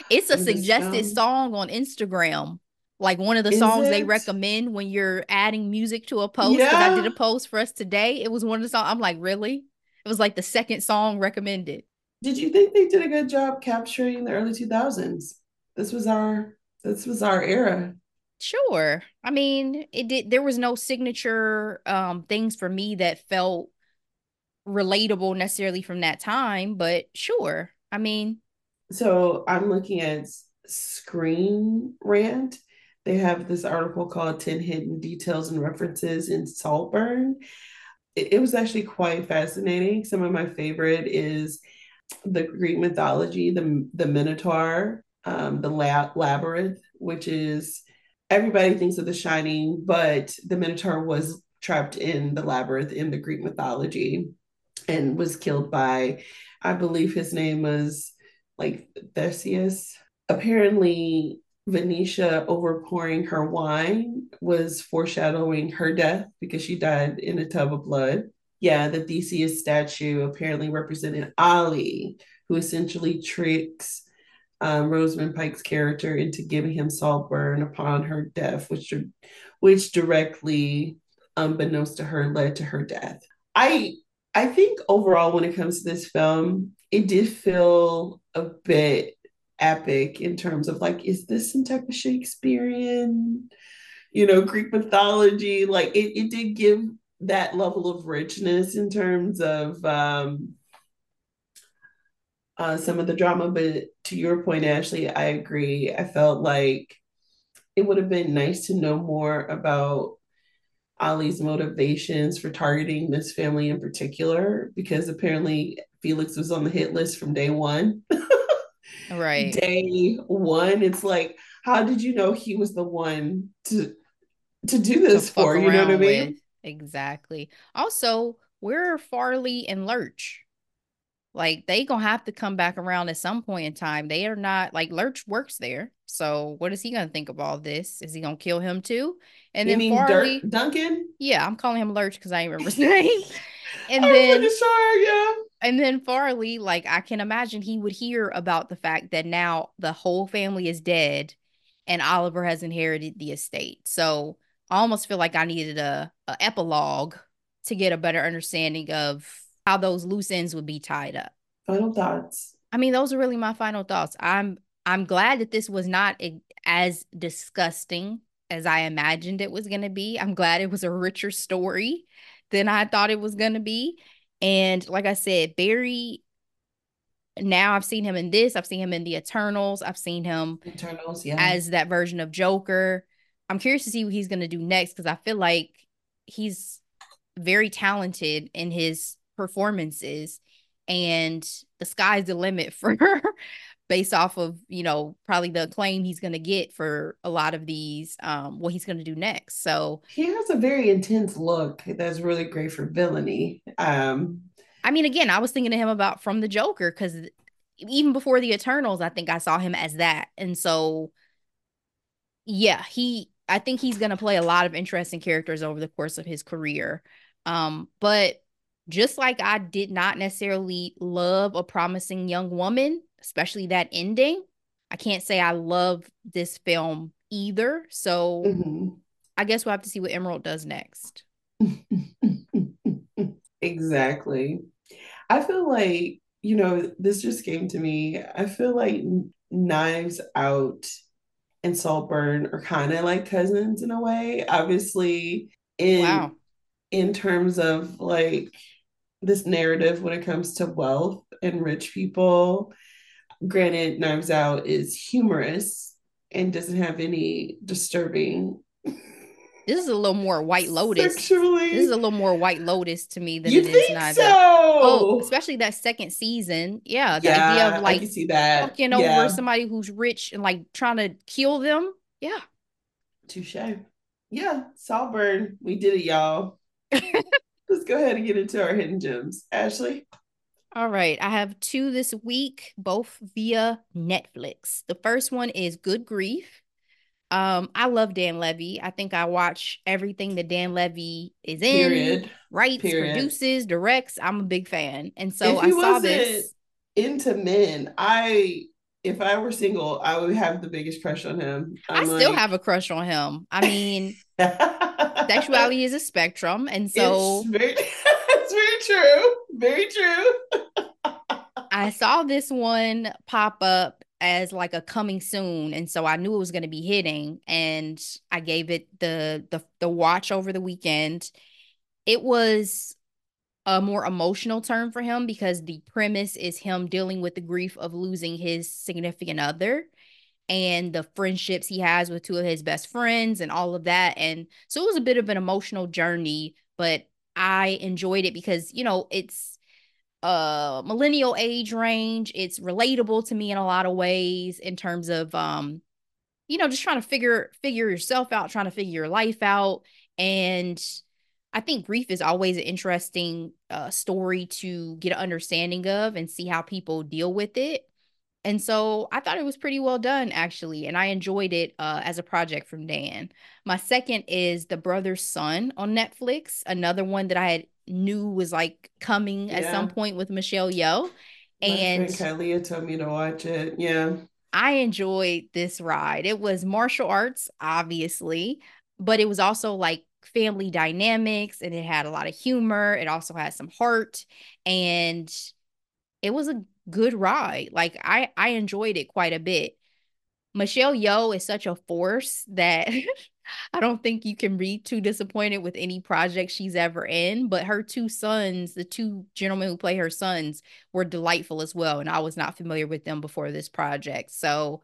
It's a suggested song on Instagram. Like, one of the songs they recommend when you're adding music to a post. Yeah. I did a post for us today. It was one of the songs. I'm like, really? It was like the second song recommended. Did you think they did a good job capturing the early two thousands? This was our this was our era. Sure. I mean, it did. There was no signature um, things for me that felt relatable necessarily from that time. But sure. I mean. So I'm looking at Screen Rant. They have this article called ten Hidden Details and References in Salt Burn. It, it was actually quite fascinating. Some of my favorite is the Greek mythology, the, the Minotaur, um, the la- Labyrinth, which is, everybody thinks of The Shining, but the Minotaur was trapped in the Labyrinth in the Greek mythology and was killed by, I believe his name was like Theseus. Apparently, Venetia overpouring her wine was foreshadowing her death because she died in a tub of blood. Yeah, the Theseus statue apparently represented Ali, who essentially tricks um, Rosamund Pike's character into giving him salt burn upon her death, which, which directly, unbeknownst to her, led to her death. I I think overall, when it comes to this film, it did feel a bit epic in terms of like, is this some type of Shakespearean, you know, Greek mythology? Like, it, it did give that level of richness in terms of um, uh, some of the drama. But to your point, Ashley, I agree. I felt like it would have been nice to know more about Ali's motivations for targeting this family in particular, because apparently Felix was on the hit list from day one. Right. Day one. It's like, how did you know he was the one to to do this to for? You know what I mean? With. Exactly. Also, where are Farley and Lurch? Like, they gonna have to come back around at some point in time. They are not, like, Lurch works there. So what is he gonna think of all this? Is he gonna kill him too? And you then mean Farley, Dur- Duncan? Yeah, I'm calling him Lurch because I ain't remember his name. And I then was pretty sure, yeah. And then Farley, like, I can imagine he would hear about the fact that now the whole family is dead and Oliver has inherited the estate. So I almost feel like I needed a, a epilogue to get a better understanding of how those loose ends would be tied up. Final thoughts. I mean, those are really my final thoughts. I'm I'm glad that this was not a, as disgusting as I imagined it was going to be. I'm glad it was a richer story than I thought it was going to be. And like I said, Barry, now I've seen him in this. I've seen him in the Eternals. I've seen him Eternals, yeah. as that version of Joker. I'm curious to see what he's going to do next, because I feel like he's very talented in his performances. And the sky's the limit for her based off of, you know, probably the acclaim he's going to get for a lot of these, um, what he's going to do next. So he has a very intense look that's really great for villainy. Um, I mean, again, I was thinking to him about from the Joker, because even before the Eternals, I think I saw him as that. And so, yeah, he, I think he's going to play a lot of interesting characters over the course of his career. Um, but just like I did not necessarily love A Promising Young Woman, especially that ending, I can't say I love this film either. So mm-hmm. I guess we'll have to see what Emerald does next. Exactly. I feel like, you know, this just came to me. I feel like Knives Out and Salt Burn are kind of like cousins in a way. Obviously, in wow. in terms of like this narrative when it comes to wealth and rich people. Granted, Knives Out is humorous and doesn't have any disturbing. This is a little more White Lotus. Sexually. This is a little more White Lotus to me than you it think is Knives so? Out. Oh, especially that second season. Yeah, the yeah, idea of like fucking yeah. over somebody who's rich and like trying to kill them. Yeah. Touche. Yeah, Salt Burn. We did it, y'all. Let's go ahead and get into our hidden gems. Ashley? All right. I have two this week, both via Netflix. The first one is Good Grief. Um, I love Dan Levy. I think I watch everything that Dan Levy is in, Period. writes, Period. produces, directs. I'm a big fan. And so I saw this. Into men. I, if I were single, I would have the biggest crush on him. I'm I still like... have a crush on him. I mean, sexuality is a spectrum. And so it's very, it's very true. Very true. I saw this one pop up as like a coming soon, and so I knew it was going to be hitting, and I gave it the, the the watch over the weekend. It was a more emotional turn for him because the premise is him dealing with the grief of losing his significant other and the friendships he has with two of his best friends and all of that. And so it was a bit of an emotional journey, but I enjoyed it because, you know, it's uh millennial age range. It's relatable to me in a lot of ways in terms of, um, you know, just trying to figure, figure yourself out, trying to figure your life out. And I think grief is always an interesting uh, story to get an understanding of and see how people deal with it. And so I thought it was pretty well done, actually. And I enjoyed it uh, as a project from Dan. My second is The Brothers Sun on Netflix. Another one that I had knew was like coming yeah. at some point with Michelle Yeoh. My and Kylia told me to watch it. Yeah. I enjoyed this ride. It was martial arts, obviously, but it was also like family dynamics, and it had a lot of humor. It also had some heart, and it was a good ride. Like I, I enjoyed it quite a bit. Michelle Yeoh is such a force that I don't think you can be too disappointed with any project she's ever in, but her two sons, the two gentlemen who play her sons, were delightful as well. And I was not familiar with them before this project. So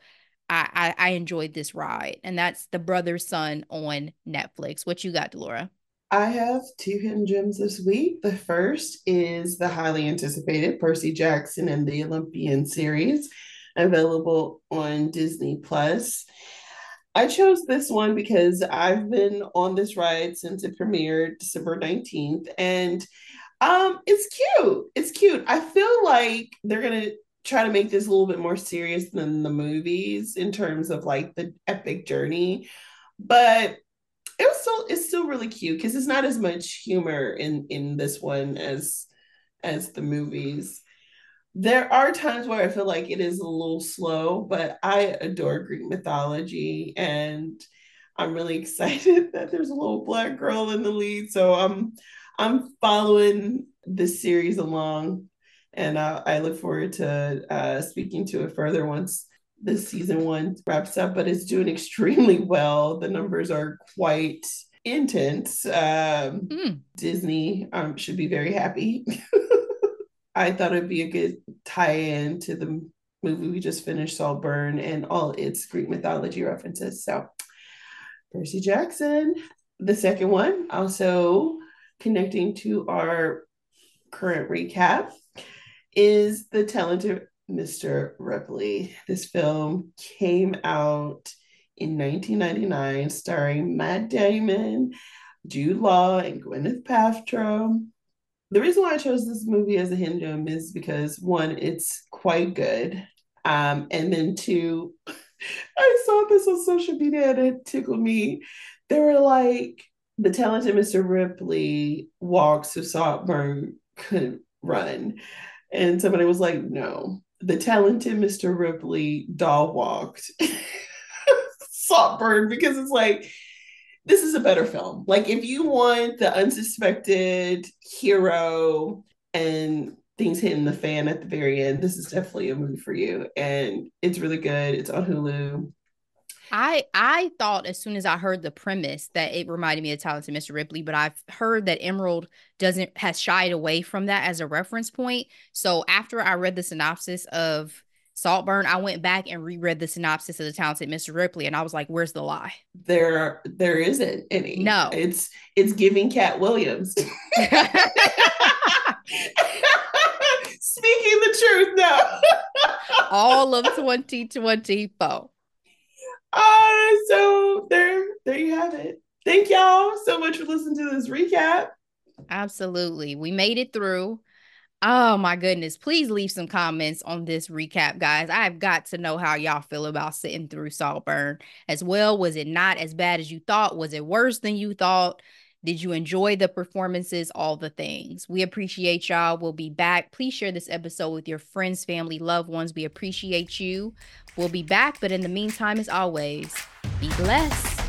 I, I, I enjoyed this ride, and that's The Brother's Son on Netflix. What you got, Delora? I have two hidden gems this week. The first is the highly anticipated Percy Jackson and the Olympian series, available on Disney Plus. I chose this one because I've been on this ride since it premiered December nineteenth, and um, it's cute. It's cute. I feel like they're going to try to make this a little bit more serious than the movies in terms of like the epic journey, but it was still, it's still really cute because it's not as much humor in, in this one as as the movies. There are times where I feel like it is a little slow, but I adore Greek mythology, and I'm really excited that there's a little Black girl in the lead. So I'm I'm following this series along, and I, I look forward to uh, speaking to it further once this season one wraps up. But it's doing extremely well. The numbers are quite intense. Um, mm. Disney um, should be very happy. I thought it'd be a good tie-in to the movie we just finished, Salt Burn, and all its Greek mythology references. So Percy Jackson, the second one, also connecting to our current recap, is The Talented Mister Ripley. This film came out in nineteen ninety-nine, starring Matt Damon, Jude Law, and Gwyneth Paltrow. The reason why I chose this movie as a hymn is because, one, it's quite good. Um, and then two, I saw this on social media and it tickled me. They were like, The Talented Mister Ripley walks who Salt Burn couldn't run. And somebody was like, no, The Talented Mister Ripley doll walked Salt Burn, because it's like, this is a better film. Like, if you want the unsuspected hero and things hitting the fan at the very end, this is definitely a movie for you. And it's really good. It's on Hulu. I I thought as soon as I heard the premise that it reminded me of Talented Mister Ripley, but I've heard that Emerald doesn't has shied away from that as a reference point. So after I read the synopsis of Saltburn, I went back and reread the synopsis of The Talented Mister Ripley, and I was like, where's the lie? There there isn't any. No. It's it's giving Cat Williams. Speaking the truth now. All of twenty twenty-four. Uh, so there, there you have it. Thank y'all so much for listening to this recap. Absolutely. We made it through. Oh my goodness. Please leave some comments on this recap, guys. I've got to know how y'all feel about sitting through Salt Burn as well. Was it not as bad as you thought? Was it worse than you thought? Did you enjoy the performances? All the things. We appreciate y'all. We'll be back. Please share this episode with your friends, family, loved ones. We appreciate you. We'll be back. But in the meantime, as always, be blessed.